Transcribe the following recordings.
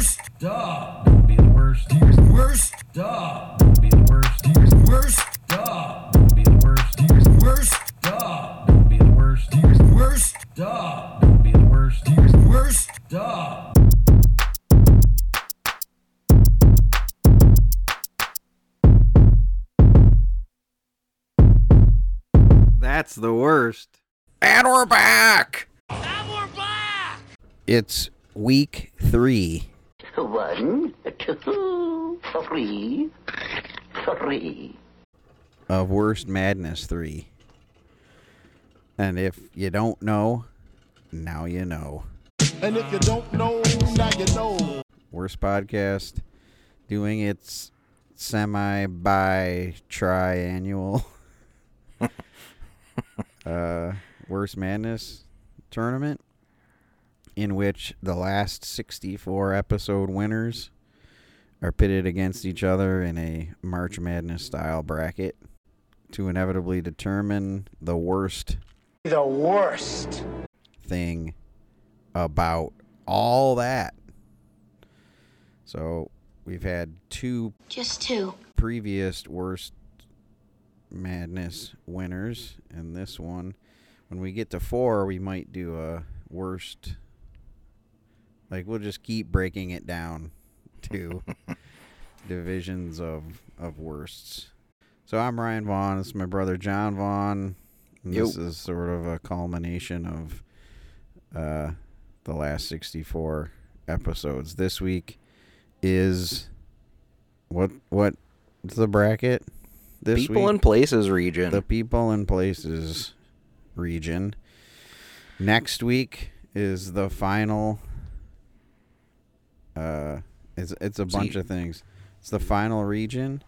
worst dog. Be the worst. Be the worst dog. Be the worst. Be the worst dog. Be the worst. Be the worst dog. Be the worst. Be the worst dog. Be the worst. Be the worst dog. That's the worst. And we're back. It's week 3. 1, 2, 3. Of Worst Madness 3. And if you don't know, now you know. And if you don't know, now you know. Worst podcast doing its semi-bi-triannual Worst Madness tournament, in which the last 64 episode winners are pitted against each other in a March Madness style bracket to inevitably determine the worst. The worst thing about all that. So we've had two previous Worst Madness winners, and this one, when we get to 4, we might do a worst. Like, we'll just keep breaking it down to divisions of worsts. So I'm Ryan Vaughn. This is my brother John Vaughn. And this is sort of a culmination of the last 64 episodes. This week is what the bracket? This week? People and Places region. The People and Places region. Next week is the final. It's a bunch of things. It's the final region,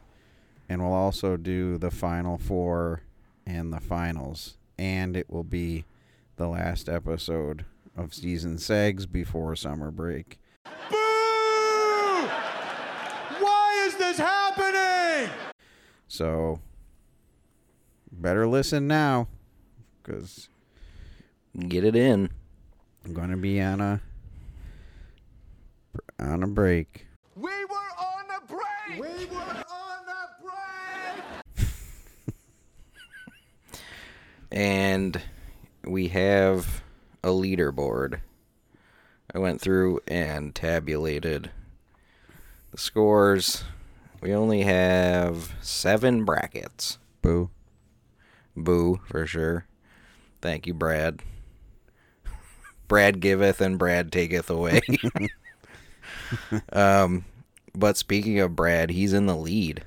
and we'll also do the final 4 and the finals. And it will be the last episode of season 6 before summer break. Boo! Why is this happening? So, better listen now, because get it in. I'm gonna be on a break. We were on a break! We were on a break! And we have a leaderboard. I went through and tabulated the scores. We only have 7 brackets. Boo. Boo, for sure. Thank you, Brad. Brad giveth and Brad taketh away. But speaking of Brad, he's in the lead.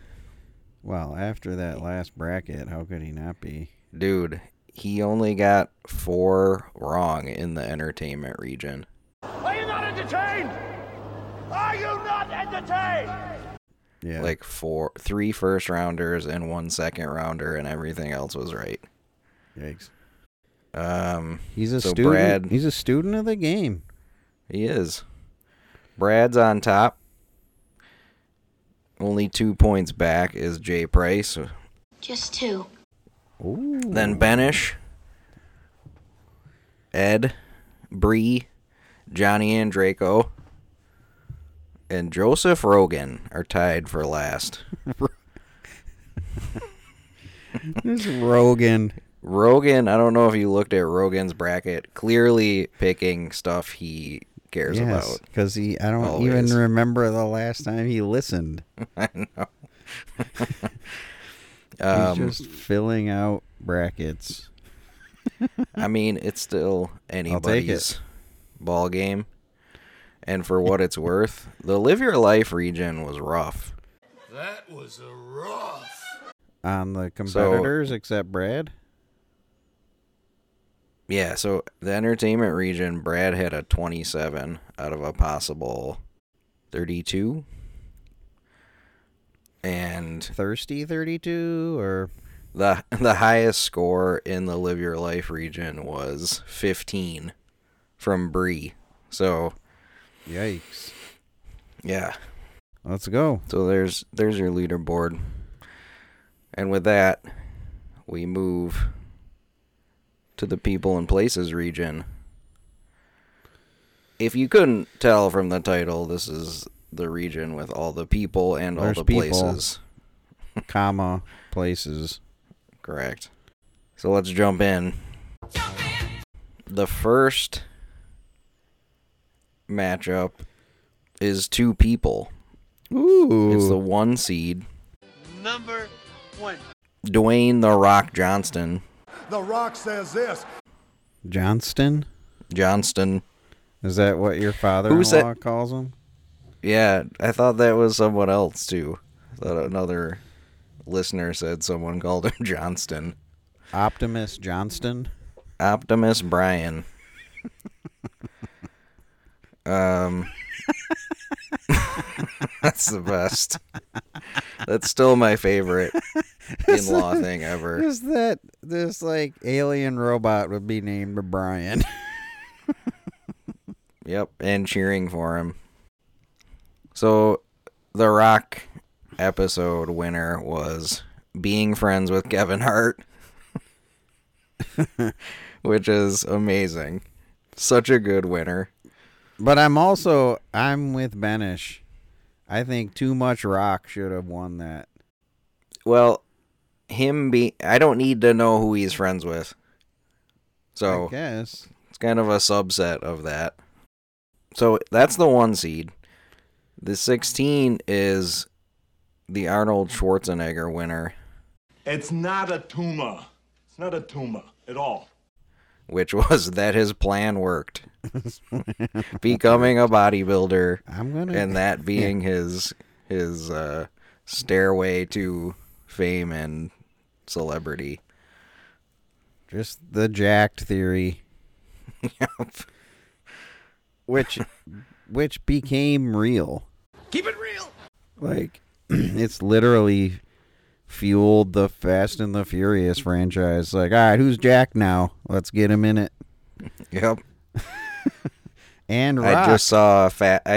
Well, after that last bracket, how could he not be? Dude, he only got 4 wrong in the entertainment region. Are you not entertained? Are you not entertained? Yeah. Like 3 first rounders and 1 second rounder, and everything else was right. Yikes. He's a student. Brad, he's a student of the game. He is. Brad's on top. Only 2 points back is Jay Price. Just 2. Ooh. Then Benish, Ed, Bree, Johnny and Draco, and Joseph Rogan are tied for last. This is Rogan. Rogan, I don't know if you looked at Rogan's bracket. Clearly picking stuff he cares about, because I don't even remember the last time he listened. I know. He's just filling out brackets. I mean, it's still anybody's ball game, and for what it's worth, the Live Your Life region was rough. That was a rough on the competitors, except Brad. Yeah, so the entertainment region, Brad had a 27 out of a possible 32. And thirsty 32, or the highest score in the Live Your Life region was 15 from Bree. So yikes. Yeah. Let's go. So there's your leaderboard. And with that, we move to the People and Places region. If you couldn't tell from the title, this is the region with all the people and all the places. People, comma, places. Correct. So let's jump in. The first matchup is two people. Ooh. It's the one seed. Number one. Dwayne The Rock Johnston. The Rock says this. Johnston? Johnston. Is that what your father-in-law calls him? Yeah, I thought that was someone else, too. I thought another listener said someone called him Johnston. Optimus Johnston? Optimus Brian. That's the best. That's still my favorite in-law thing ever. Is that this, like, alien robot would be named Brian. Yep, and cheering for him. So, the Rock episode winner was being friends with Kevin Hart, which is amazing. Such a good winner. But I'm with Benish. I think too much Rock should have won that. Well, I don't need to know who he's friends with. So, I guess. It's kind of a subset of that. So that's the one seed. The 16 is the Arnold Schwarzenegger winner. It's not a tumor. It's not a tumor at all. Which was that his plan worked. Becoming a bodybuilder. And that being his stairway to fame and celebrity. Just the jacked theory. Yep. Which became real. Keep it real. Like, it's literally fueled the Fast and the Furious franchise. Like, all right, who's Jack now? Let's get him in it. Yep. And Rock. I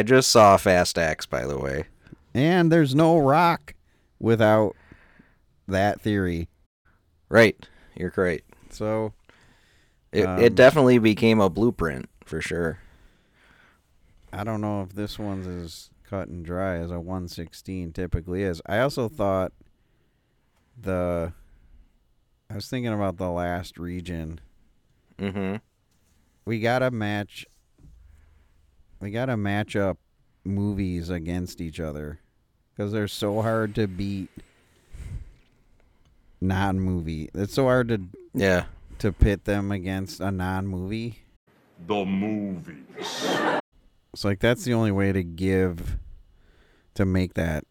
just saw Fast X, by the way. And there's no Rock without that theory. Right. You're correct. So it definitely became a blueprint for sure. I don't know if this one's as cut and dry as a 116 typically is. I also thought I was thinking about the last region. Mm-hmm. We gotta match up movies against each other because they're so hard to beat. Non-movie. It's so hard to pit them against a non-movie. The movies. It's like, that's the only way to make that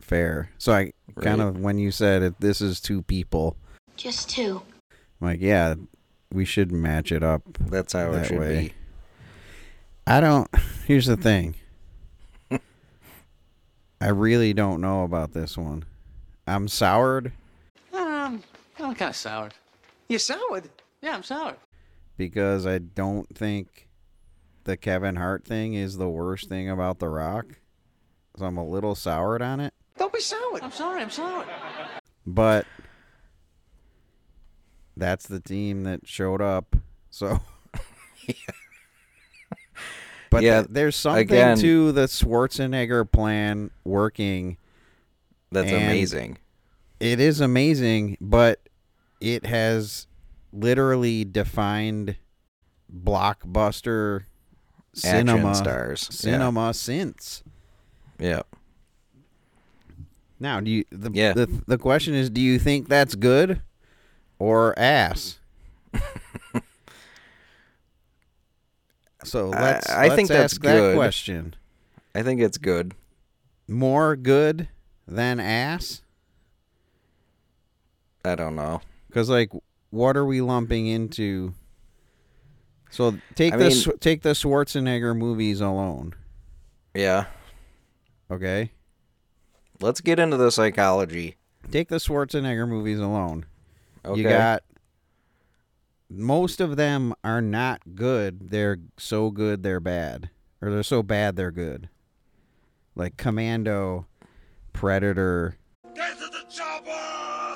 fair. So I kind of, when you said it, this is two people. Just two. I'm like, yeah, we should match it up. That's how it should be. Here's the thing. I really don't know about this one. I'm soured. I'm kind of soured. You're soured? Yeah, I'm soured. Because I don't think the Kevin Hart thing is the worst thing about The Rock. So I'm a little soured on it. Don't be soured. I'm sorry, I'm soured. But that's the team that showed up. So yeah. But yeah, there's something again, to the Schwarzenegger plan working. That's amazing. It is amazing, but it has literally defined blockbuster cinema since. Yeah. Now, the question is, do you think that's good or ass? So let's ask that question. I think it's good. More good than ass? I don't know. Because, like, what are we lumping into? So take the Schwarzenegger movies alone. Yeah. Okay. Let's get into the psychology. Take the Schwarzenegger movies alone. Okay. You got most of them are not good. They're so good they're bad. Or they're so bad they're good. Like Commando, Predator. Get to the chopper!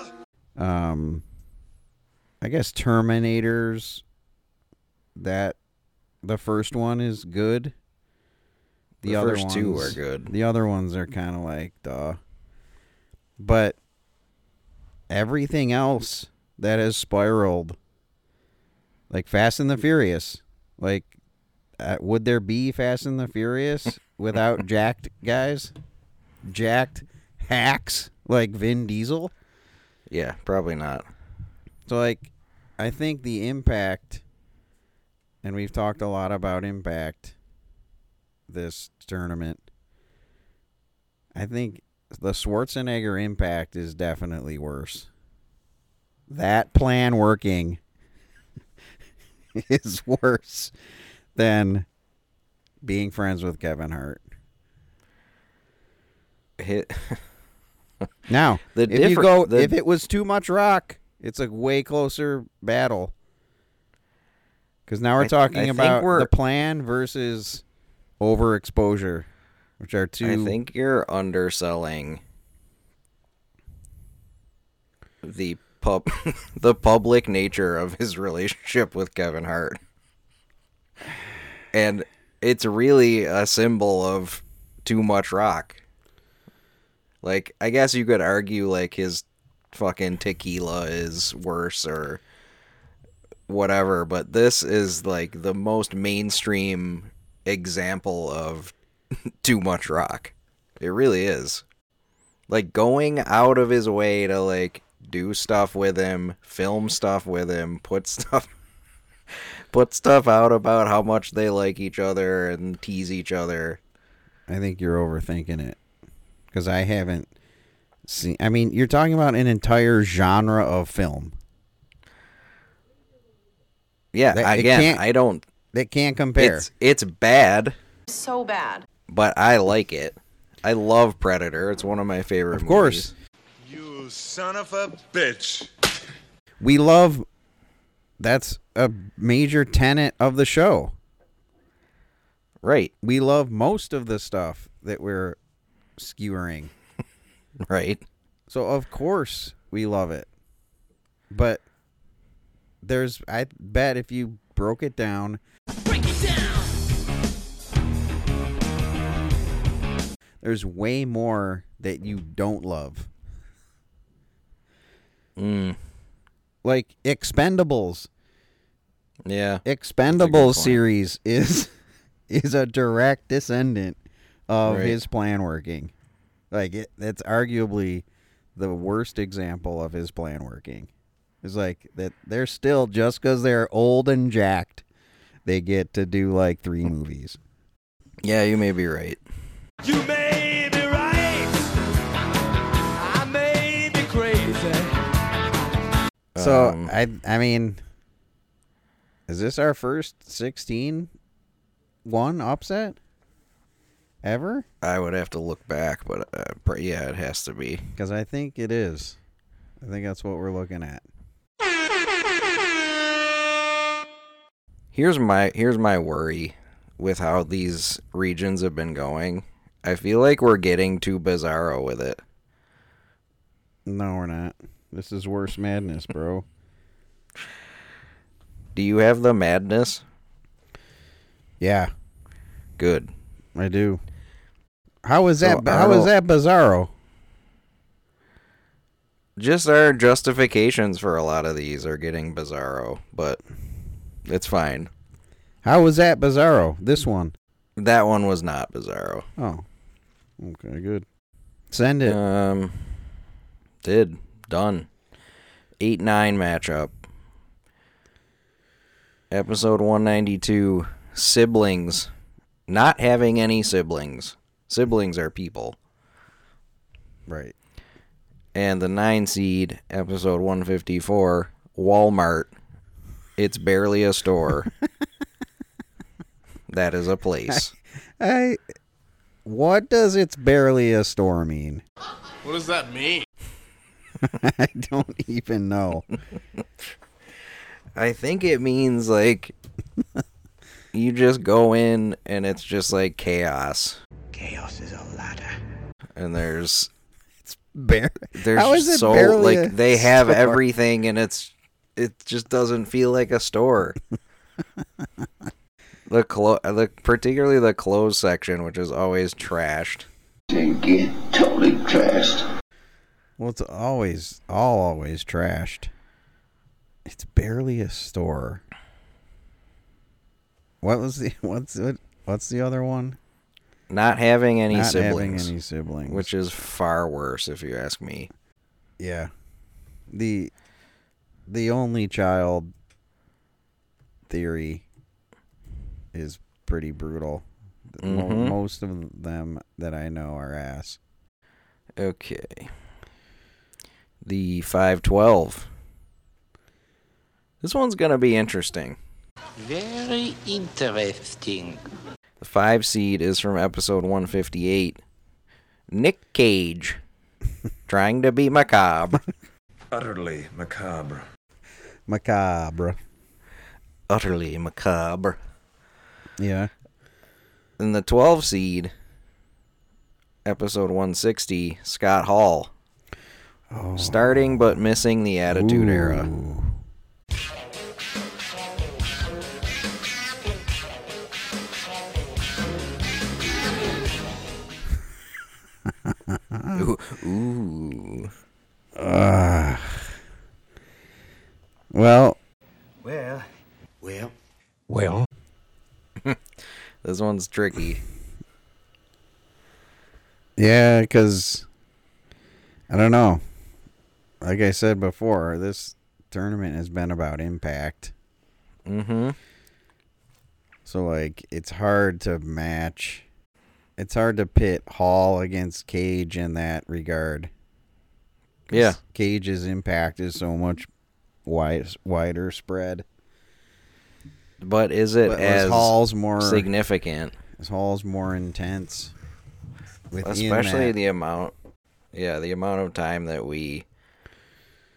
I guess Terminators. That the first one is good. The other first two are good. The other ones are kind of like, duh. But everything else that has spiraled, like Fast and the Furious, like would there be Fast and the Furious without jacked guys? Jacked hacks like Vin Diesel? Yeah, probably not. So, like, I think the impact, and we've talked a lot about impact this tournament, I think the Schwarzenegger impact is definitely worse. That plan working is worse than being friends with Kevin Hart. Now, if it was too much rock, it's a way closer battle. Because now we're talking about the plan versus overexposure, which are two. I think you're underselling the the public nature of his relationship with Kevin Hart. And it's really a symbol of too much rock. Like, I guess you could argue, like, his fucking tequila is worse or whatever, but this is, like, the most mainstream example of too much rock. It really is. Like, going out of his way to, like, do stuff with him, film stuff with him, put stuff out about how much they like each other and tease each other. I think you're overthinking it. Because I haven't seen... I mean, you're talking about an entire genre of film. Yeah, again, I don't... They can't compare. It's bad. So bad. But I like it. I love Predator. It's one of my favorite movies. Of course. You son of a bitch. We love... That's a major tenet of the show. Right. We love most of the stuff that we're... skewering. Right. So of course we love it. But there's, I bet if you broke it down. Break it down. There's way more that you don't love. Like Expendables. Yeah. Expendables series is a direct descendant of his plan working. Like, that's arguably the worst example of his plan working. It's like that they're still, just because they're old and jacked, they get to do like 3 movies. Yeah, you may be right. You may be right. I may be crazy. So, I mean, is this our first 16-1 upset? Ever? I would have to look back, but yeah, it has to be. Because I think it is. I think that's what we're looking at. Here's my worry with how these regions have been going. I feel like we're getting too bizarro with it. No, we're not. This is worse madness, bro. Do you have the madness? Yeah. Good. I do. How is that? So how is that bizarro? Just our justifications for a lot of these are getting bizarro, but it's fine. How was that bizarro? This one. That one was not bizarro. Oh. Okay, good. Send it. Done. 8-9 matchup. Episode 192. Siblings. Not having any siblings. Siblings are people. Right. And the 9 seed, episode 154, Walmart. It's barely a store. That is a place. What does it's barely a store mean? What does that mean? I don't even know. I think it means like... You just go in, and it's just like chaos. Chaos is a ladder. And there's... It's barely... How is it so, barely like, they have store? Everything, and it just doesn't feel like a store. particularly the clothes section, which is always trashed. They get totally trashed. Well, it's always trashed. It's barely a store. What's the other one? Not having any siblings, which is far worse if you ask me. Yeah, the only child theory is pretty brutal. Mm-hmm. Most of them that I know are ass. Okay. The 512. This one's gonna be interesting. Very interesting. The 5 seed is from episode 158. Nick Cage. Trying to be macabre. Utterly macabre. Macabre. Utterly macabre. Yeah. In the 12 seed, episode 160, Scott Hall. Oh. Starting but missing the Attitude Era. Ooh. Well. This one's tricky. Yeah, because I don't know. Like I said before, this tournament has been about impact. Mm-hmm. So, like, it's hard to match. It's hard to pit Hall against Cage in that regard. Yeah. Cage's impact is so much wider spread. But is Hall's more significant? Is Hall's more intense? Especially the amount of time that we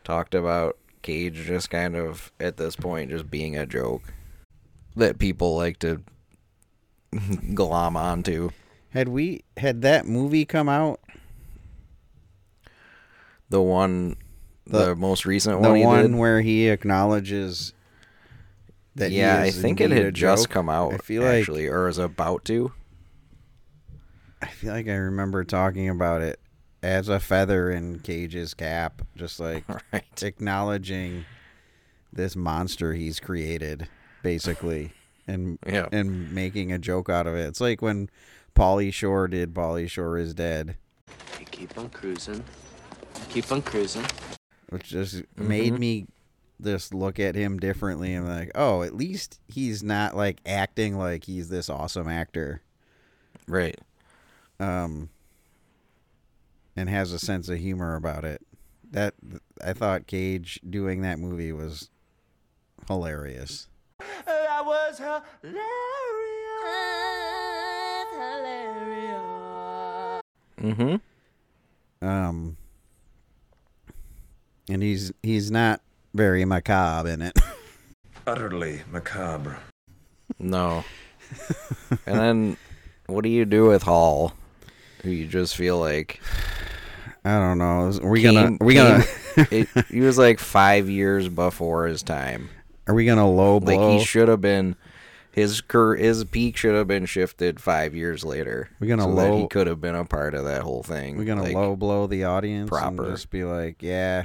talked about Cage just kind of at this point just being a joke that people like to glom onto. Had that movie come out? The most recent one. The one where he acknowledges that I think it had just come out, actually, or is about to. I feel like I remember talking about it as a feather in Cage's cap, just like acknowledging this monster he's created, basically, and making a joke out of it. It's like when Pauly Shore did Pauly Shore is Dead. You keep on cruising. Keep on cruising. Which just made me just look at him differently and like, oh, at least he's not like acting like he's this awesome actor. Right. And has a sense of humor about it. That I thought Cage doing that movie was hilarious. That was hilarious. Mm-hmm. And he's not very macabre in it. Utterly macabre. No. And then what do you do with Hall? Who you just feel like, I don't know. He was like 5 years before his time. Are we gonna low blow? Like he should have been. His peak should have been shifted 5 years later. We're gonna that he could have been a part of that whole thing. We're gonna low blow the audience proper. And just be like, yeah,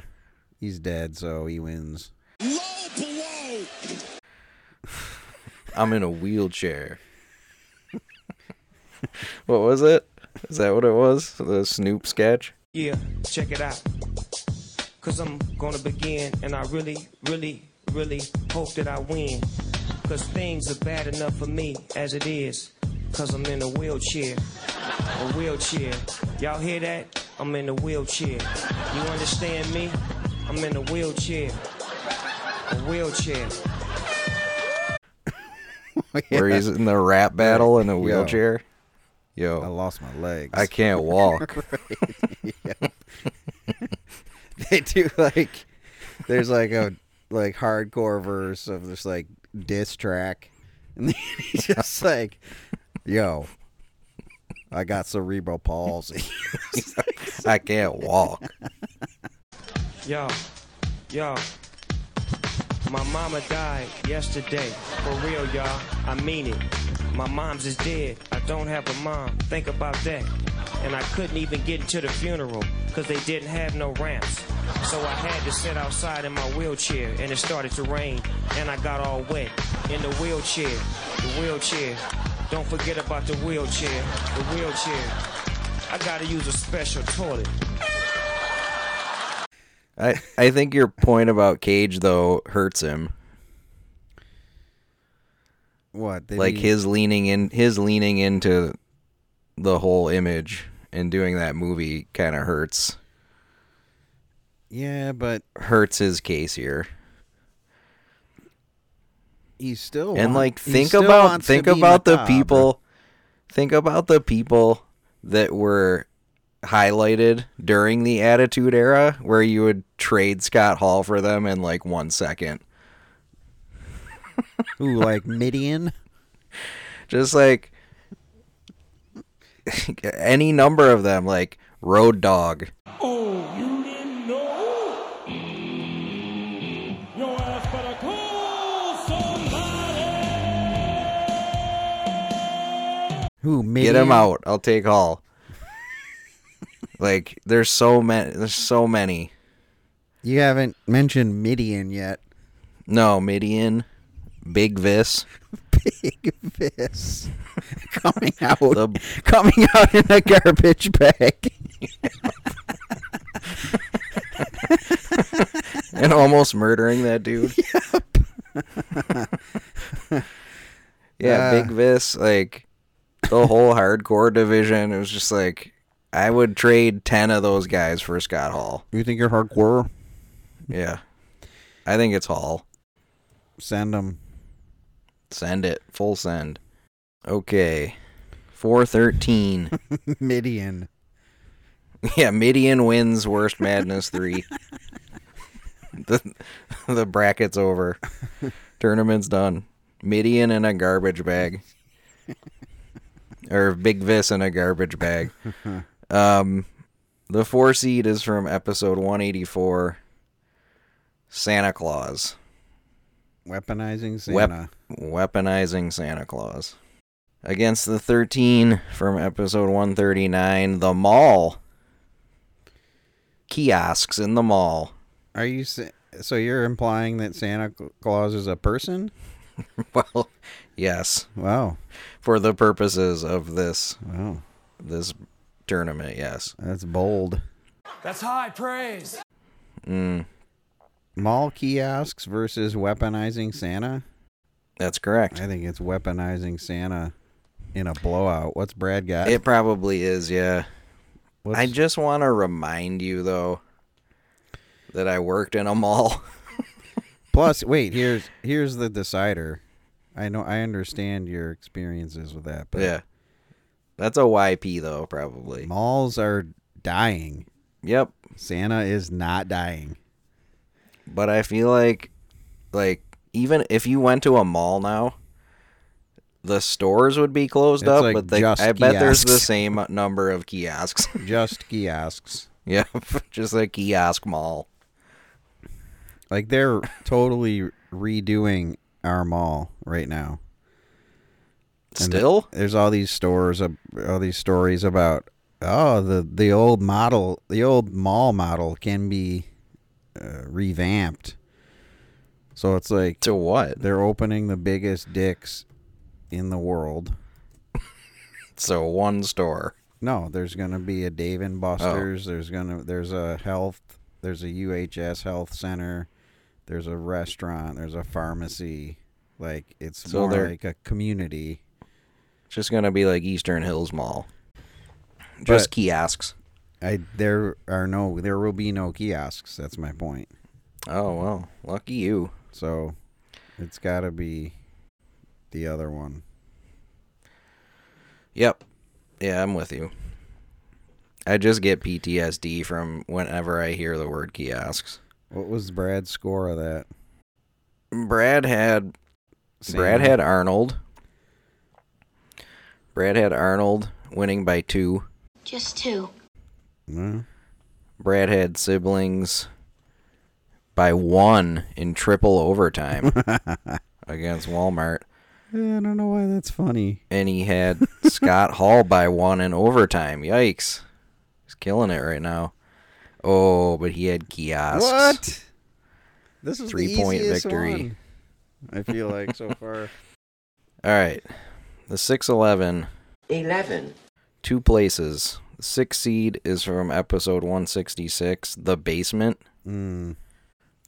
he's dead, so he wins. Low blow. I'm in a wheelchair. What was it? Is that what it was? The Snoop sketch? Yeah, check it out. Cause I'm gonna begin, and I really, really, really hope that I win. Cause things are bad enough for me as it is. Cause I'm in a wheelchair. A wheelchair. Y'all hear that? I'm in a wheelchair. You understand me? I'm in a wheelchair. A wheelchair. Where he's in the rap battle in a wheelchair. Yo. I lost my legs. I can't walk. They do like there's like a hardcore verse of this like diss track, and then he's just like, yo, I got cerebral palsy. I can't walk. Yo, My mama died yesterday. For real, y'all, I mean it. My mom's is dead. I don't have a mom. Think about that. And I couldn't even get to the funeral because they didn't have no ramps. So I had to sit outside in my wheelchair, and it started to rain, and I got all wet in the wheelchair. The wheelchair. Don't forget about the wheelchair. The wheelchair. I gotta use a special toilet. I think your point about Cage, though, hurts him. What? Like his leaning into the whole image and doing that movie kind of hurts. Yeah, but hurts his case here. He still and like think about the people, think about the people that were highlighted during the Attitude Era, where you would trade Scott Hall for them in like 1 second. Ooh, like Mideon? Just like any number of them, like Road Dog. Oh, you didn't know? Your ass better call somebody. Ooh, Mideon. Get him out. I'll take Hall. Like, there's so many. You haven't mentioned Mideon yet. No, Mideon. Big Vis. Big Vis. Coming out in a garbage bag. And almost murdering that dude. Yep. Yeah, Big Vis, like, the whole hardcore division, it was just like, I would trade 10 of those guys for Scott Hall. You think you're hardcore? Yeah. I think it's Hall. Send them. Send it. Full send. Okay. 413. Mideon. Yeah, Mideon wins Worst Madness 3. The bracket's over. Tournament's done. Mideon in a garbage bag. Or Big Vis in a garbage bag. The 4 seed is from episode 184, Santa Claus. Weaponizing Santa. Weaponizing Santa Claus. Against the 13 from episode 139, The Mall. Kiosks in the mall. Are you so you're implying that Santa Claus is a person? Well, yes. Wow. For the purposes of this. Wow. This tournament, yes. That's bold. That's high praise. Mall kiosks versus weaponizing Santa? That's correct. I think it's weaponizing Santa in a blowout. What's Brad got? It probably is, yeah. I just want to remind you, though, that I worked in a mall. Plus, wait, here's the decider. I know, I understand your experiences with that, but yeah. That's a YP, though, probably. Malls are dying. Yep. Santa is not dying. But I feel like, even if you went to a mall now, the stores would be closed up, like, but I bet there's the same number of kiosks. Just kiosks. Yep. Just a kiosk mall. Like, they're totally redoing our mall right now. And still? There's all these stores, all these stories about, the old model, the old mall model can be revamped. So it's like... To what? They're opening the biggest dicks in the world. So one store. No, there's going to be a Dave and Buster's. Oh. There's a health, there's a UHS health center. There's a restaurant. There's a pharmacy. Like, it's so more like a community. Just gonna be like Eastern Hills Mall. Just kiosks. There will be no kiosks. That's my point. Oh well, lucky you. So, it's gotta be the other one. Yep. Yeah, I'm with you. I just get PTSD from whenever I hear the word kiosks. What was Brad's score of that? Brad had Arnold. Brad had Arnold winning by 2. Just 2. Mm. Brad had siblings. by one in triple overtime against Walmart. Yeah, I don't know why that's funny. And he had Scott Hall by one in overtime. Yikes. He's killing it right now. Oh, but he had kiosks. What? This is 3-point victory. One, I feel like, so far. All right. The 6-11. 11. Two places. The 6th seed is from episode 166, The Basement. Mm.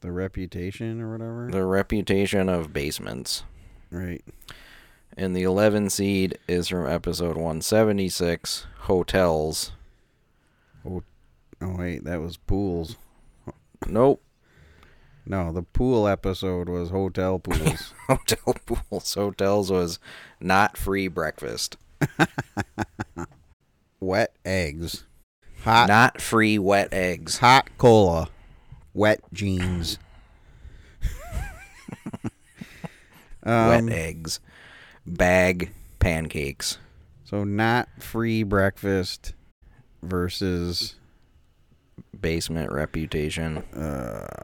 The reputation or whatever? The reputation of basements. Right. And the 11 seed is from episode 176, Hotels. Oh wait, that was pools. Nope. No, the pool episode was hotel pools. Hotel pools. Hotels was not free breakfast. Wet eggs. Hot. Not free wet eggs. Hot cola. Wet jeans. Wet eggs. Bag pancakes. So not free breakfast versus basement reputation.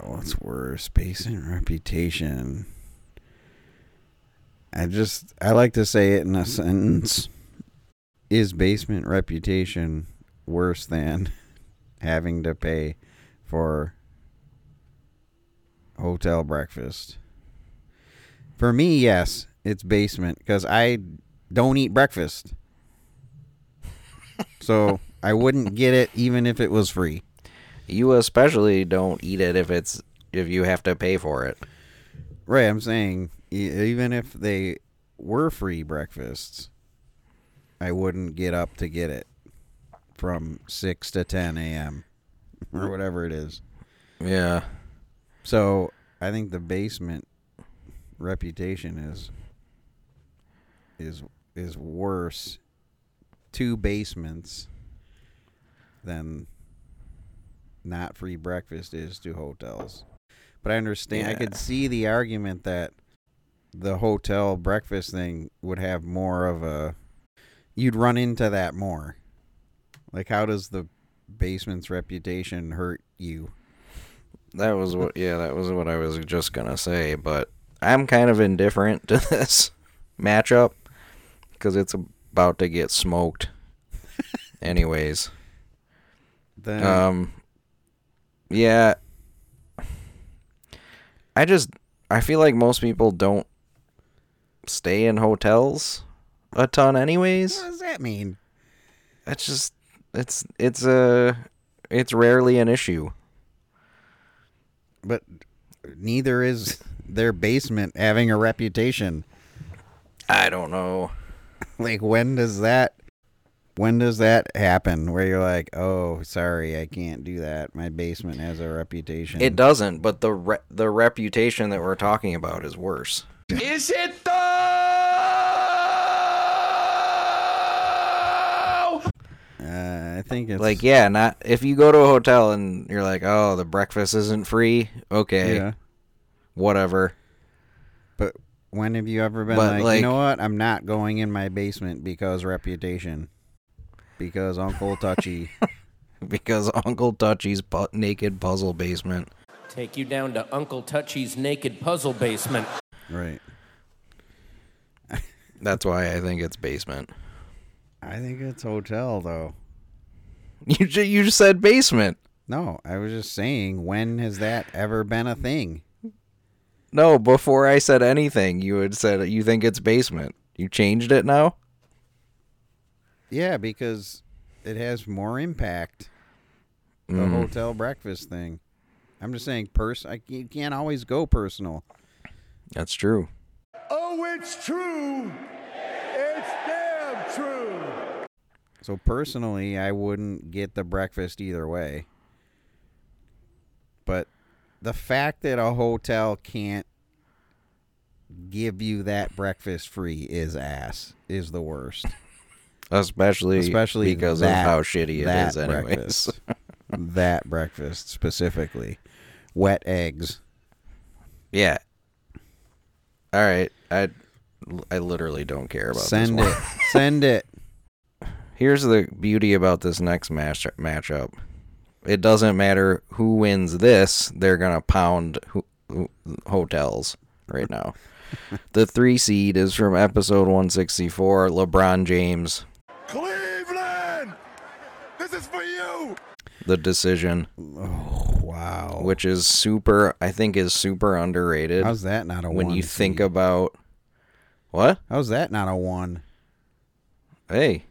What's worse? Basement reputation. I like to say it in a sentence. Is basement reputation worse than having to pay for hotel breakfast? For me, yes, it's basement because I don't eat breakfast. So I wouldn't get it even if it was free. You especially don't eat it if you have to pay for it. Right, I'm saying even if they were free breakfasts, I wouldn't get up to get it from 6 to 10 a.m. or whatever it is. Yeah. So I think the basement reputation is worse two basements than not free breakfast is to hotels. But I understand. Yeah. I could see the argument that the hotel breakfast thing would have more of a... You'd run into that more. Like, how does the basement's reputation hurt you? That was what I was just going to say, but I'm kind of indifferent to this matchup because it's about to get smoked. Anyways. Then... Yeah, I feel like most people don't stay in hotels a ton anyways. What does that mean? That's just, it's rarely an issue. But neither is their basement having a reputation. I don't know. Like, when does that happen where you're like, oh, sorry, I can't do that. My basement has a reputation. It doesn't, but the reputation that we're talking about is worse. Is it though? I think it's... Like, yeah, not if you go to a hotel and you're like, oh, the breakfast isn't free. Okay. Yeah. Whatever. But when have you ever been like, you know what? I'm not going in my basement because reputation. Because Uncle Touchy. Because Uncle Touchy's naked puzzle basement. Take you down to Uncle Touchy's naked puzzle basement. Right. That's why I think it's basement. I think it's hotel, though. You just said basement. No, I was just saying, when has that ever been a thing? No, before I said anything, you had said you think it's basement. You changed it now? Yeah, because it has more impact. The hotel breakfast thing. I'm just saying, you can't always go personal. That's true. Oh, it's true. It's damn true. So personally, I wouldn't get the breakfast either way. But the fact that a hotel can't give you that breakfast free is the worst. Especially because of how shitty it is anyways. That breakfast specifically. Wet eggs. Yeah. All right. I literally don't care about this one. Send it. Here's the beauty about this next matchup. it doesn't matter who wins this, they're going to pound hotels right now. The 3 seed is from episode 164, LeBron James. Cleveland! This is for you! The Decision. Oh, wow. Which is super, I think is super underrated. How's that not a one? When you think about... What? How's that not a one? Hey,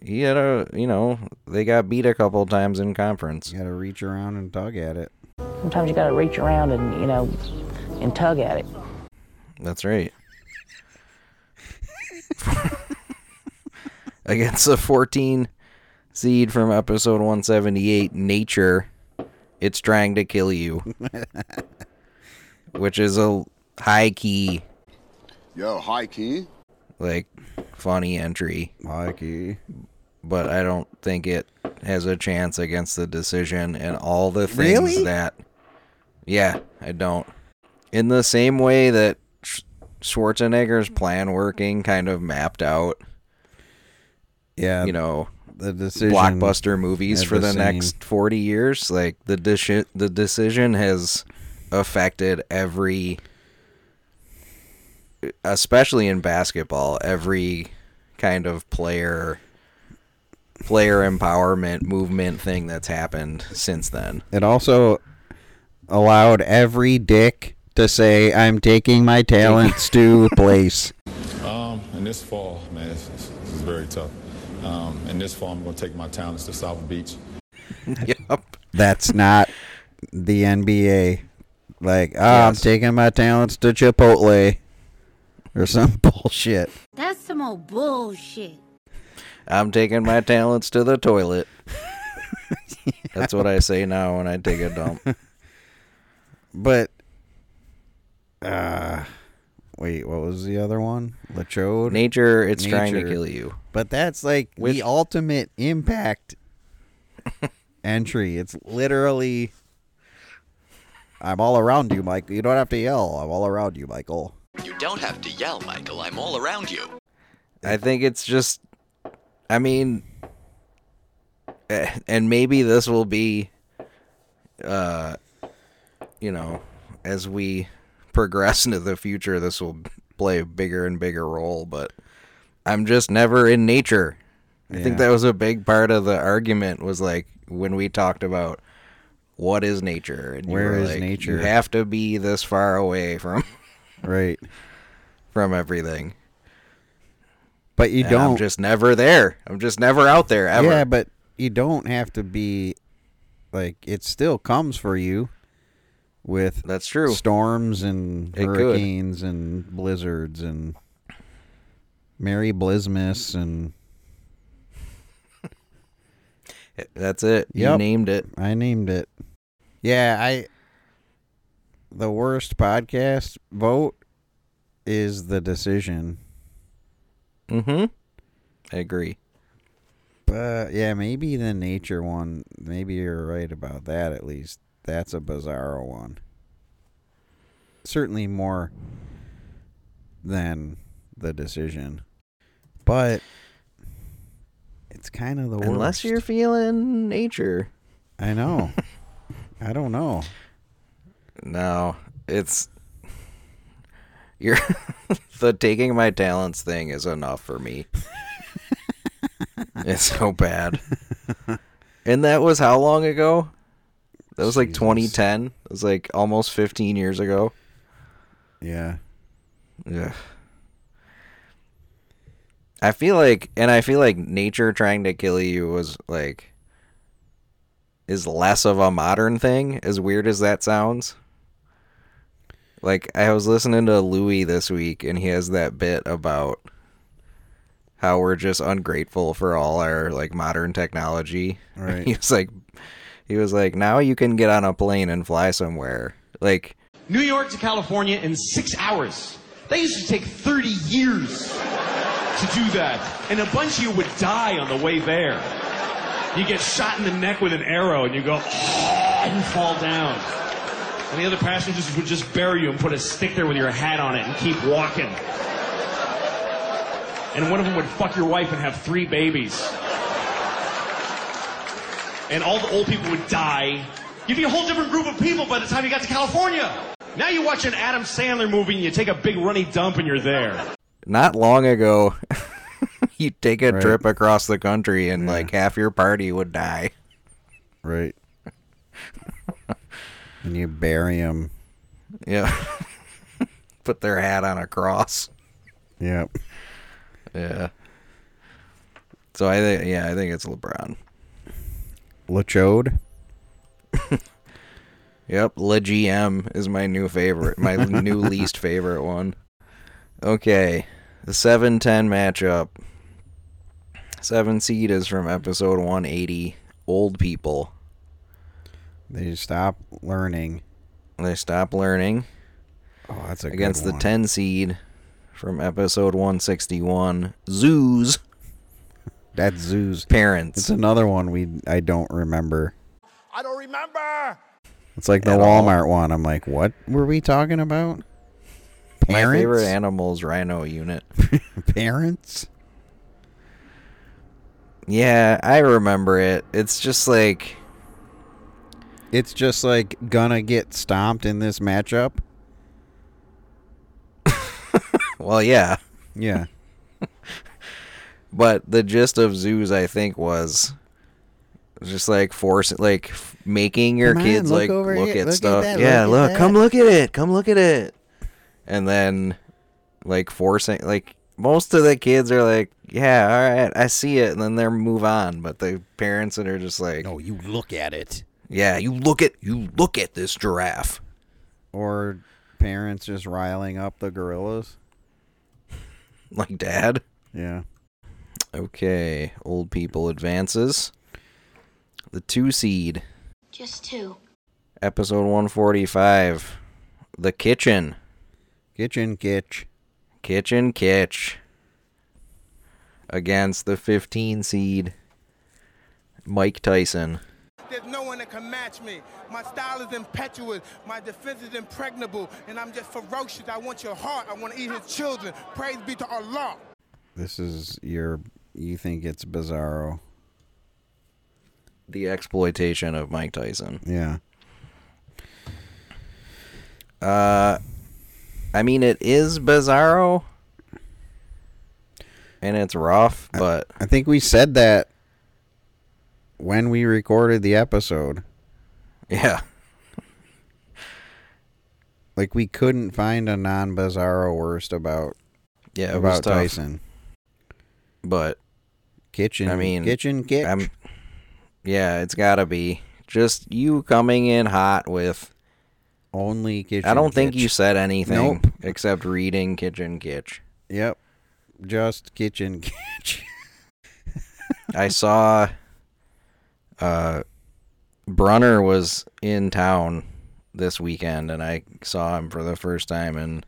he had a, you know, they got beat a couple times in conference. You got to reach around and tug at it. Sometimes you got to reach around and, you know, and tug at it. That's right. Against the 14 seed from episode 178, Nature, It's Trying to Kill You. Which is a high key. Yo, high key. Like, funny entry. High key. But I don't think it has a chance against The Decision and all the things that... Yeah, I don't. In the same way that Schwarzenegger's plan working kind of mapped out, yeah, you know, the Decision, blockbuster movies for the next 40 years, like the Decision has affected every, especially in basketball, every kind of player empowerment movement thing that's happened since then. It also allowed every dick to say, I'm taking my talents to place. And this fall, man, it's very tough. And this fall, I'm going to take my talents to South Beach. Yep. That's not the NBA. Like, I'm taking my talents to Chipotle or some bullshit. That's some old bullshit. I'm taking my talents to the toilet. Yeah. That's what I say now when I take a dump. But... wait, what was the other one? Lechode? Nature, It's Trying to Kill You. But that's like the ultimate impact entry. It's literally, I'm all around you, Michael. You don't have to yell. I'm all around you, Michael. You don't have to yell, Michael. I'm all around you. I think it's just, I mean, and maybe this will be, you know, as we progress into the future, this will play a bigger and bigger role, but I'm just never in Nature. I think that was a big part of the argument, was like when we talked about what is nature and where is like, nature, you have to be this far away from right from everything, but you and don't, I'm just never there, I'm just never out there ever. Yeah, but you don't have to be, like, it still comes for you with that's true storms and hurricanes and blizzards and Merry Blizmas and that's it. Yep. You named it. I named it. Yeah, the worst podcast vote is The Decision. Mm-hmm. I agree. But yeah, maybe the Nature one, maybe you're right about that at least. That's a bizarro one. Certainly more than The Decision. But it's kind of the worst. Unless you're feeling Nature. I know. I don't know. No, it's... You're the taking my talents thing is enough for me. It's so bad. And that was how long ago? That was like 2010. It was like almost 15 years ago. Yeah. Yeah. I feel like Nature Trying to Kill You was like, is less of a modern thing, as weird as that sounds. Like, I was listening to Louie this week, and he has that bit about how we're just ungrateful for all our, like, modern technology. Right. He was like, now you can get on a plane and fly somewhere. Like, New York to California in 6 hours. That used to take 30 years to do that. And a bunch of you would die on the way there. You get shot in the neck with an arrow and you go, oh, and fall down. And the other passengers would just bury you and put a stick there with your hat on it and keep walking. And one of them would fuck your wife and have 3 babies. and all the old people would die. You'd be a whole different group of people by the time you got to California. Now you watch an Adam Sandler movie and you take a big runny dump and you're there. Not long ago, you take a trip across the country and like half your party would die. Right. And you bury them. Yeah. Put their hat on a cross. Yep. Yeah. So I think it's LeBron. LeChode? Yep, LeGM is my new favorite, my new least favorite one. Okay, the 7-10 matchup. 7 seed is from episode 180, Old People. They stop learning. Oh, that's a good one. Against the 10 seed from episode 161, Zoos. That's Zoos. Parents. It's another one I don't remember. I don't remember. It's like the Walmart one. I'm like, what were we talking about? Parents? My favorite animal's Rhino Unit. Parents? Yeah, I remember it. It's just like gonna get stomped in this matchup. Well, yeah. Yeah. But the gist of Zoos, I think, was just like forcing, like making your kids like look at stuff. Yeah, look, come look at it. And then like forcing, like most of the kids are like, yeah, all right, I see it. And then they move on. But the parents that are just like, no, you look at it. Yeah, you look at this giraffe. Or parents just riling up the gorillas. Like dad. Yeah. Okay, Old People advances. The 2 seed. Just 2. Episode 145. The Kitchen. Kitchen Kitch. Against the 15 seed. Mike Tyson. There's no one that can match me. My style is impetuous. My defense is impregnable. And I'm just ferocious. I want your heart. I want to eat his children. Praise be to Allah. This is you think it's bizarro. The exploitation of Mike Tyson. Yeah. I mean, it is bizarro. And it's rough, but... I think we said that when we recorded the episode. Yeah. Like, we couldn't find a non-bizarro worst about Tyson. But... Kitchen. Yeah, it's gotta be. Just you coming in hot with... Only Kitchen Kitch. I don't think you said anything except reading Kitchen Kitch. Yep. Just Kitchen Kitch. I saw... Brunner was in town this weekend, and I saw him for the first time in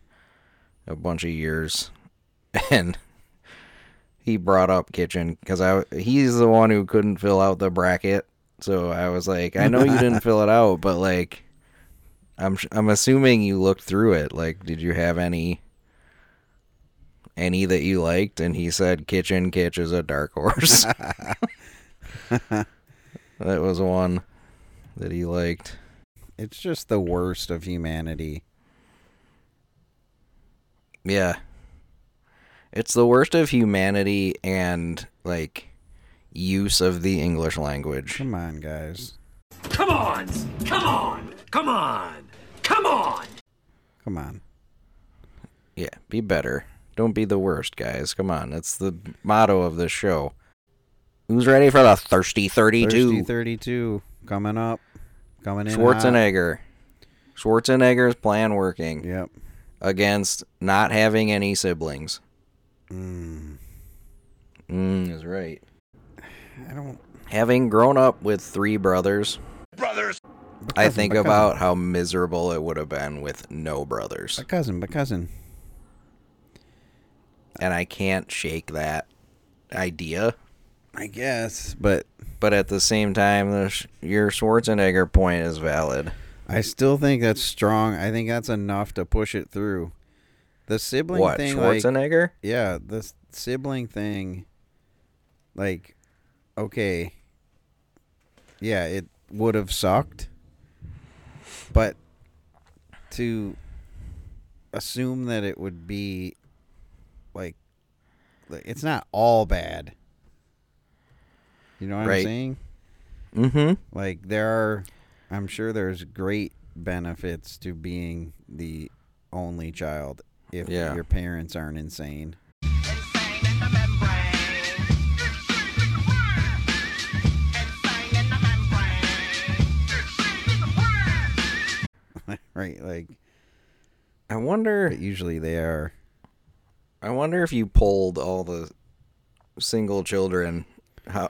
a bunch of years. And... He brought up Kitchen because he's the one who couldn't fill out the bracket. So I was like, I know you didn't fill it out, but like, I'm assuming you looked through it. Like, did you have any that you liked? And he said, Kitchen Kitch is a dark horse. That was one that he liked. It's just the worst of humanity. Yeah. It's the worst of humanity and, like, use of the English language. Come on, guys. Come on. Yeah, be better. Don't be the worst, guys. Come on. That's the motto of this show. Who's ready for the Thirsty 32? Thirsty 32. Coming up. Coming in. Schwarzenegger. Schwarzenegger's plan working. Yep. Against not having any siblings. Is right. I don't... Having grown up with 3 brothers... I think about how miserable it would have been with no brothers. But cousin. And I can't shake that idea. I guess, But at the same time, your Schwarzenegger point is valid. I still think that's strong. I think that's enough to push it through. The sibling thing, Schwarzenegger? Like, yeah, the sibling thing, like, okay, yeah, it would have sucked. But to assume that it would be, like it's not all bad. You know what right. I'm saying? Mm-hmm. Like, there are, I'm sure there's great benefits to being the only child if yeah. your parents aren't insane. Right, like, I wonder. But usually they are. I wonder if you polled all the single children,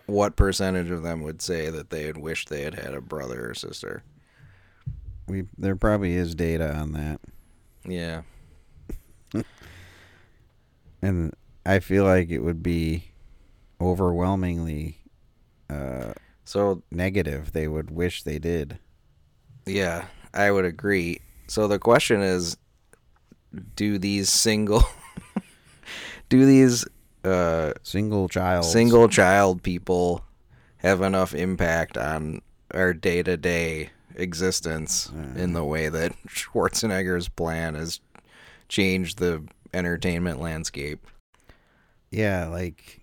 what percentage of them would say that they had wished they had had a brother or sister. There probably is data on that. Yeah. And I feel like it would be overwhelmingly negative. They would wish they did. Yeah, I would agree. So the question is, do these single child people have enough impact on our day-to-day existence in the way that Schwarzenegger's plan has changed the entertainment landscape? Yeah, like,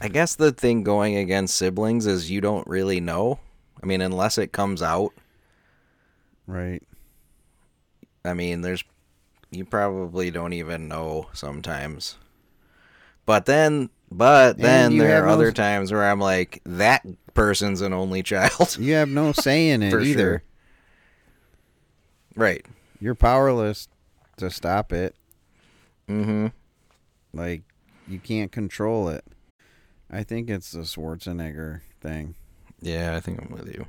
I guess the thing going against siblings is you don't really know. I mean, unless it comes out. Right. I mean, you probably don't even know sometimes. But then there are other times where I'm like, that person's an only child. You have no say in it either. Sure. Right. You're powerless to stop it. Mm-hmm. Like, you can't control it. I think it's the Schwarzenegger thing. Yeah, I think I'm with you.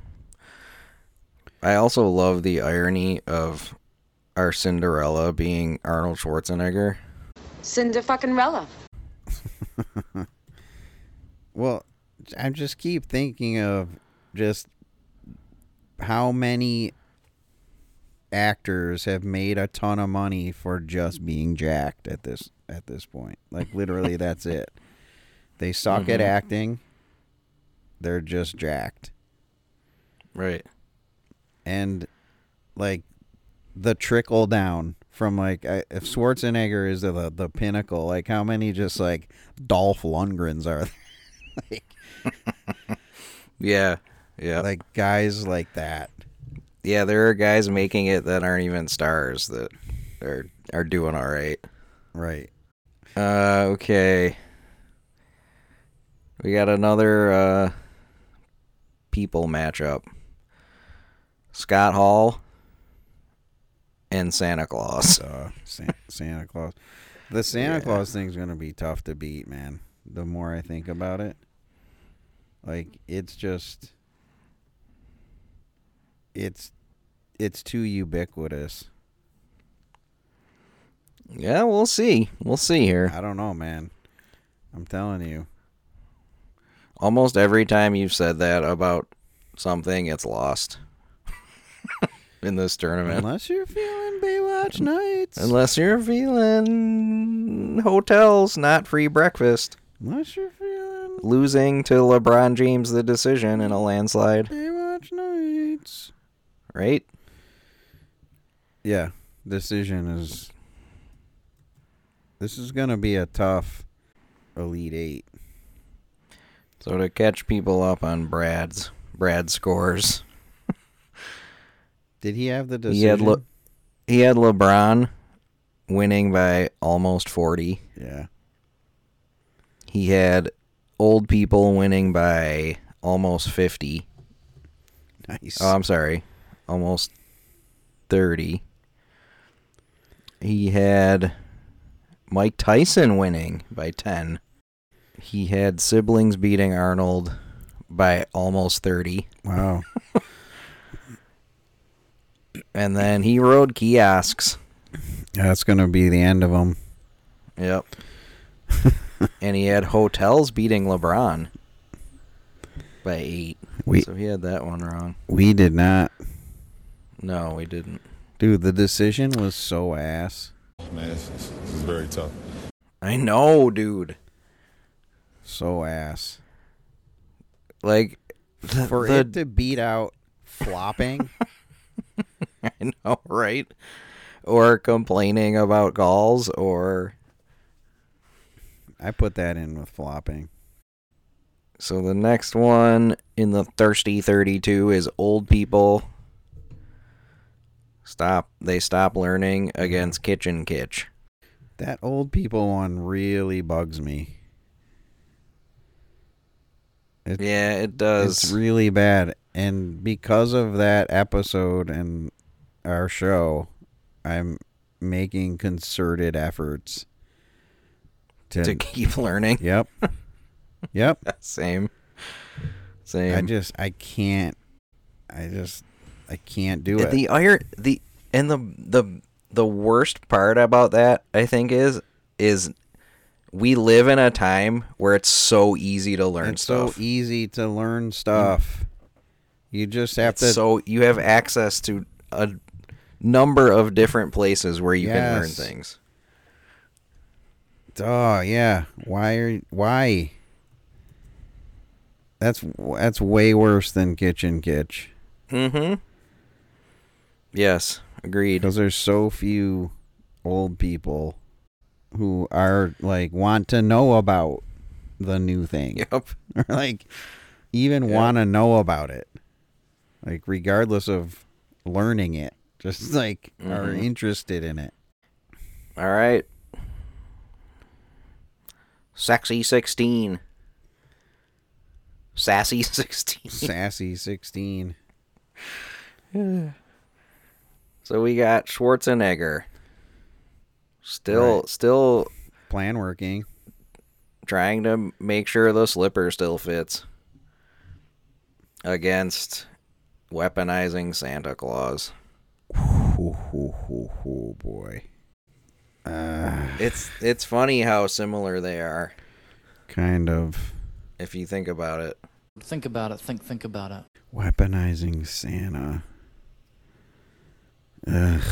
I also love the irony of our Cinderella being Arnold Schwarzenegger. Cinder-fucking-rella. Well, I just keep thinking of just how many actors have made a ton of money for just being jacked at this point. Like, literally, that's it. They suck at acting. They're just jacked. Right. And, like, the trickle down from, like, if Schwarzenegger is the pinnacle, like, how many just, like, Dolph Lundgrens are there? Like, yeah, yeah. Like, guys like that. Yeah, there are guys making it that aren't even stars that are doing all right. Right. Okay. We got another people matchup. Scott Hall and Santa Claus. Santa Claus. The Santa Claus thing's going to be tough to beat, man. The more I think about it. Like, it's just... It's too ubiquitous. Yeah, we'll see. We'll see here. I don't know, man. I'm telling you. Almost every time you've said that about something, it's lost. In this tournament. Unless you're feeling Baywatch Nights. Unless you're feeling hotels, not free breakfast. Unless you're feeling... Losing to LeBron James the decision in a landslide. Baywatch Nights. Right? Yeah. Decision is... This is going to be a tough Elite Eight. So to catch people up on Brad scores... Did he have the decision? He had LeBron winning by almost 40. Yeah. He had old people winning by almost 50. Nice. Oh, I'm sorry. Almost 30. He had Mike Tyson winning by 10. He had siblings beating Arnold by almost 30. Wow. And then he rode kiosks. That's going to be the end of him. Yep. And he had hotels beating LeBron by 8. So he had that one wrong. We did not. No, we didn't. Dude, the decision was so ass. Man, it's very tough. I know, dude. So ass. Like, for it to beat out flopping. I know, right? Or complaining about galls, or... I put that in with flopping. So the next one in the Thirsty 32 is old people. They stop learning against kitchen kitsch. That old people one really bugs me. Yeah, it does. It's really bad. And because of that episode and our show, I'm making concerted efforts to keep learning. Yep. Yep. Same. I can't do it. The worst part about that, I think, is we live in a time where it's so easy to learn stuff. It's so easy to learn stuff. You just have to. So you have access to a number of different places where you can learn things. Oh yeah, why? That's way worse than kitchen kitsch. Mm-hmm. Yes, agreed. Because there's so few old people who are like want to know about the new thing. Yep. Or like even want to know about it. Like regardless of learning it, just like are interested in it. All right. Sexy 16. Sassy 16. Sassy 16. So we got Schwarzenegger. Still plan working. Trying to make sure the slipper still fits. Against weaponizing Santa Claus. Oh boy. It's funny how similar they are. Kind of. If you think about it. Think about it. Weaponizing Santa. Ugh,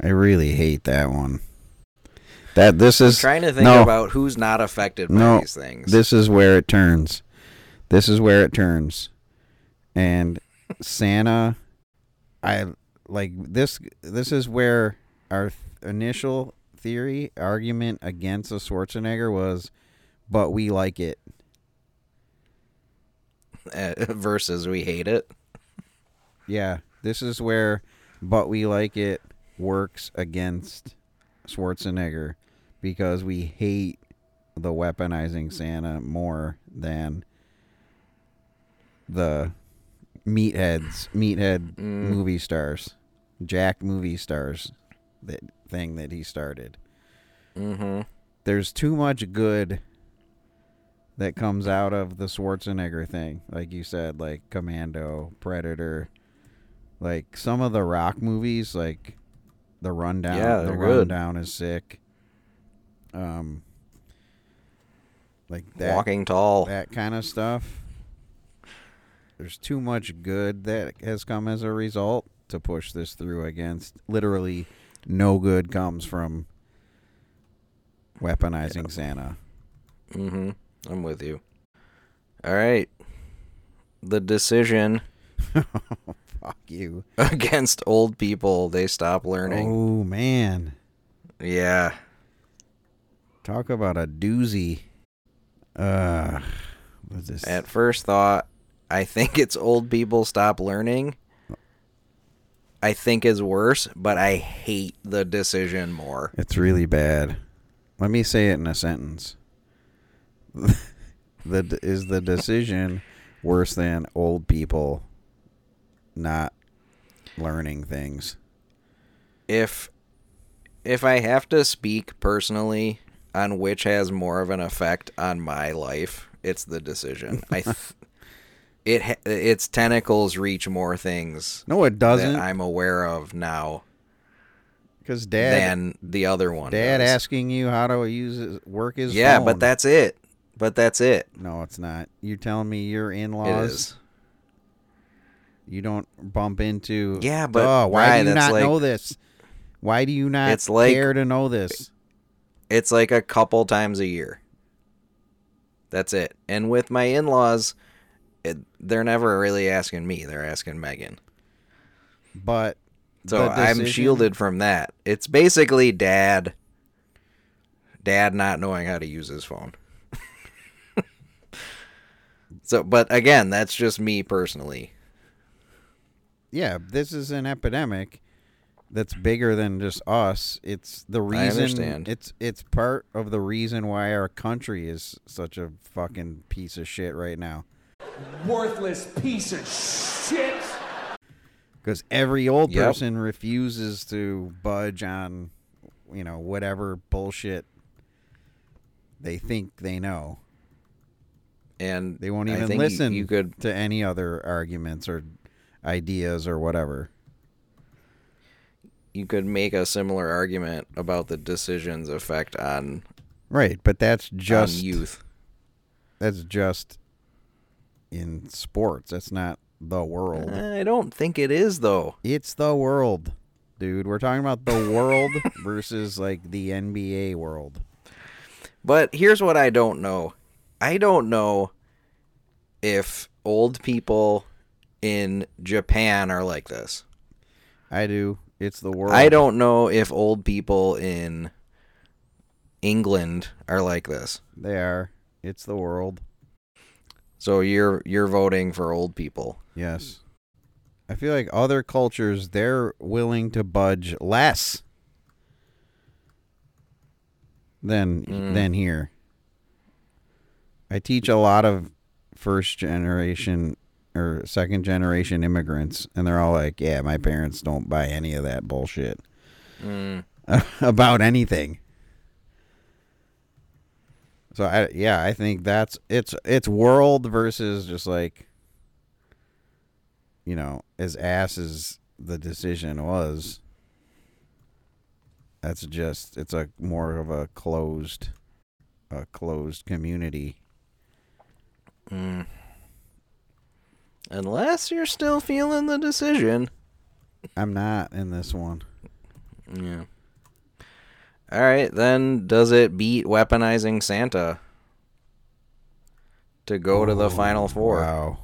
I really hate that one. I'm trying to think about who's not affected by these things. This is where it turns. And Santa, I like this. This is where our initial theory argument against a Schwarzenegger was, but we like it. Versus we hate it. Yeah, this is where but we like it works against Schwarzenegger because we hate the weaponizing Santa more than the meathead movie stars, Jack movie stars, that thing that he started. Mm-hmm. There's too much good that comes out of the Schwarzenegger thing, like you said, like Commando, Predator, like some of the Rock movies, like The Rundown. Yeah, The Rundown is sick. Like that, Walking Tall, that kind of stuff. There's too much good that has come as a result to push this through against. Literally, no good comes from weaponizing Santa. Mm-hmm. I'm with you. All right. The decision. Fuck you. Against old people, they stop learning. Oh, man. Yeah. Talk about a doozy. What's this? At first thought, I think it's old people stop learning. I think is worse, but I hate the decision more. It's really bad. Let me say it in a sentence. Is the decision worse than old people not learning things? If I have to speak personally on which has more of an effect on my life, it's the decision. Its tentacles reach more things. No, it doesn't. That I'm aware of now. Because than the other one. Dad does. Asking you how to work his phone. Yeah, but that's it. No, it's not. You're telling me your in-laws? It is. You don't bump into... Yeah, but... Oh, why do you not know this? Why do you not care to know this? It's like a couple times a year. That's it. And with my in-laws, they're never really asking me. They're asking Megan. But so I'm shielded from that. It's basically dad not knowing how to use his phone. So, but again, that's just me personally. Yeah, this is an epidemic that's bigger than just us. It's the reason. I understand. It's part of the reason why our country is such a fucking piece of shit right now. Worthless piece of shit. Because every old person refuses to budge on, you know, whatever bullshit they think they know. And they won't even listen to any other arguments or ideas or whatever. You could make a similar argument about the decision's effect on... Right, but that's just... youth. That's just in sports. That's not the world. I don't think it is, though. It's the world, dude. We're talking about the world versus, like, the NBA world. But here's what I don't know. I don't know if old people in Japan are like this. I do. It's the world. I don't know if old people in England are like this. They are. It's the world. So you're voting for old people. Yes. I feel like other cultures, they're willing to budge less than here. I teach a lot of first generation or second generation immigrants, and they're all like, yeah, my parents don't buy any of that bullshit about anything. So I think that's it's world versus just like, you know, as ass as the decision was. That's just it's a more of a closed community. Mm. Unless you're still feeling the decision. I'm not in this one. Yeah. All right, then does it beat weaponizing Santa to go to the Final Four? Wow.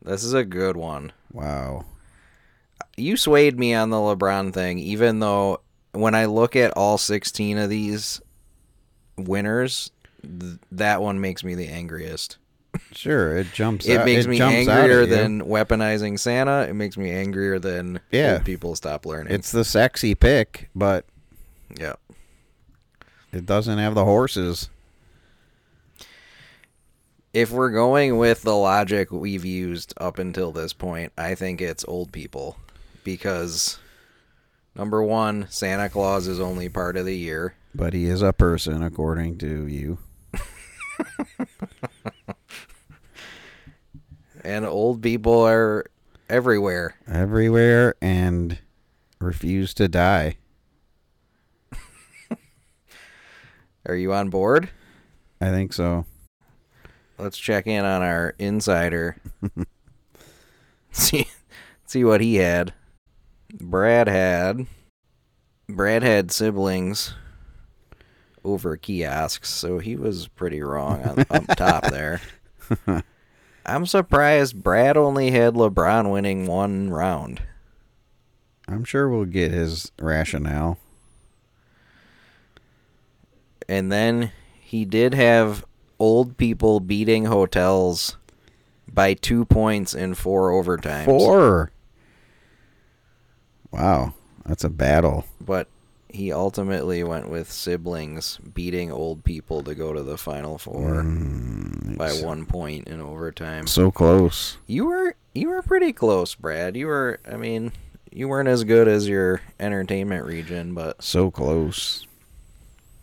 This is a good one. Wow. You swayed me on the LeBron thing, even though when I look at all 16 of these winners, that one makes me the angriest. Sure, it jumps. It makes me angrier than weaponizing Santa. It makes me angrier than old people stop learning. It's the sexy pick, but yeah, it doesn't have the horses. If we're going with the logic we've used up until this point, I think it's old people because number one, Santa Claus is only part of the year, but he is a person, according to you. And old people are everywhere. Everywhere and refuse to die. Are you on board? I think so. Let's check in on our insider. See what he had. Brad had siblings over kiosks, so he was pretty wrong on top there. I'm surprised Brad only had LeBron winning one round. I'm sure we'll get his rationale. And then he did have old people beating hotels by 2 points in 4 overtimes. 4? Wow, that's a battle. But he ultimately went with siblings beating old people to go to the Final Four by 1 point in overtime. So close. You were pretty close, Brad. You weren't as good as your entertainment region, but so close.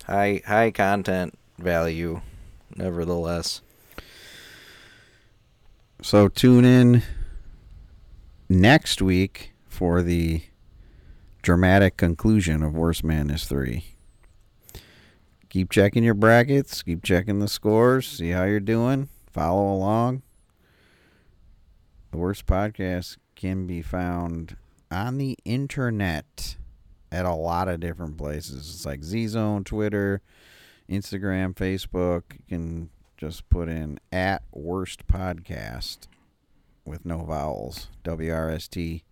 High content value, nevertheless. So tune in next week for the dramatic conclusion of Worst Madness III. Keep checking your brackets. Keep checking the scores. See how you're doing. Follow along. The Worst Podcast can be found on the internet at a lot of different places. It's like Z Zone, Twitter, Instagram, Facebook. You can Just put in at worst podcast with no vowels. WRST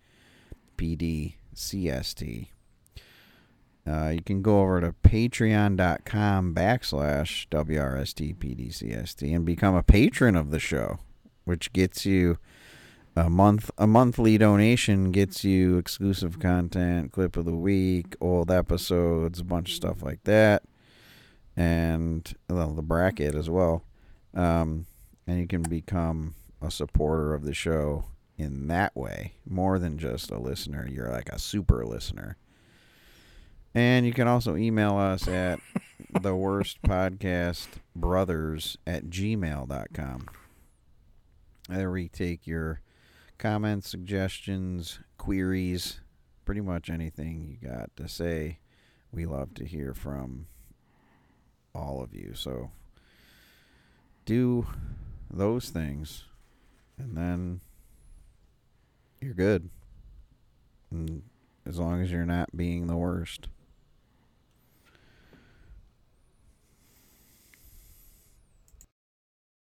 PDCST. You can go over to patreon.com/WRST PDCST and become a patron of the show, which gets you a monthly donation, gets you exclusive content, clip of the week, old episodes, a bunch of stuff like that, and well, the bracket as well. And you can become a supporter of the show in that way, more than just a listener. You're like a super listener. And you can also email us at theworstpodcastbrothers@gmail.com. I retake your comments, suggestions, queries, pretty much anything you got to say. We love to hear from all of you. So do those things, and then you're good. And as long as you're not being the worst.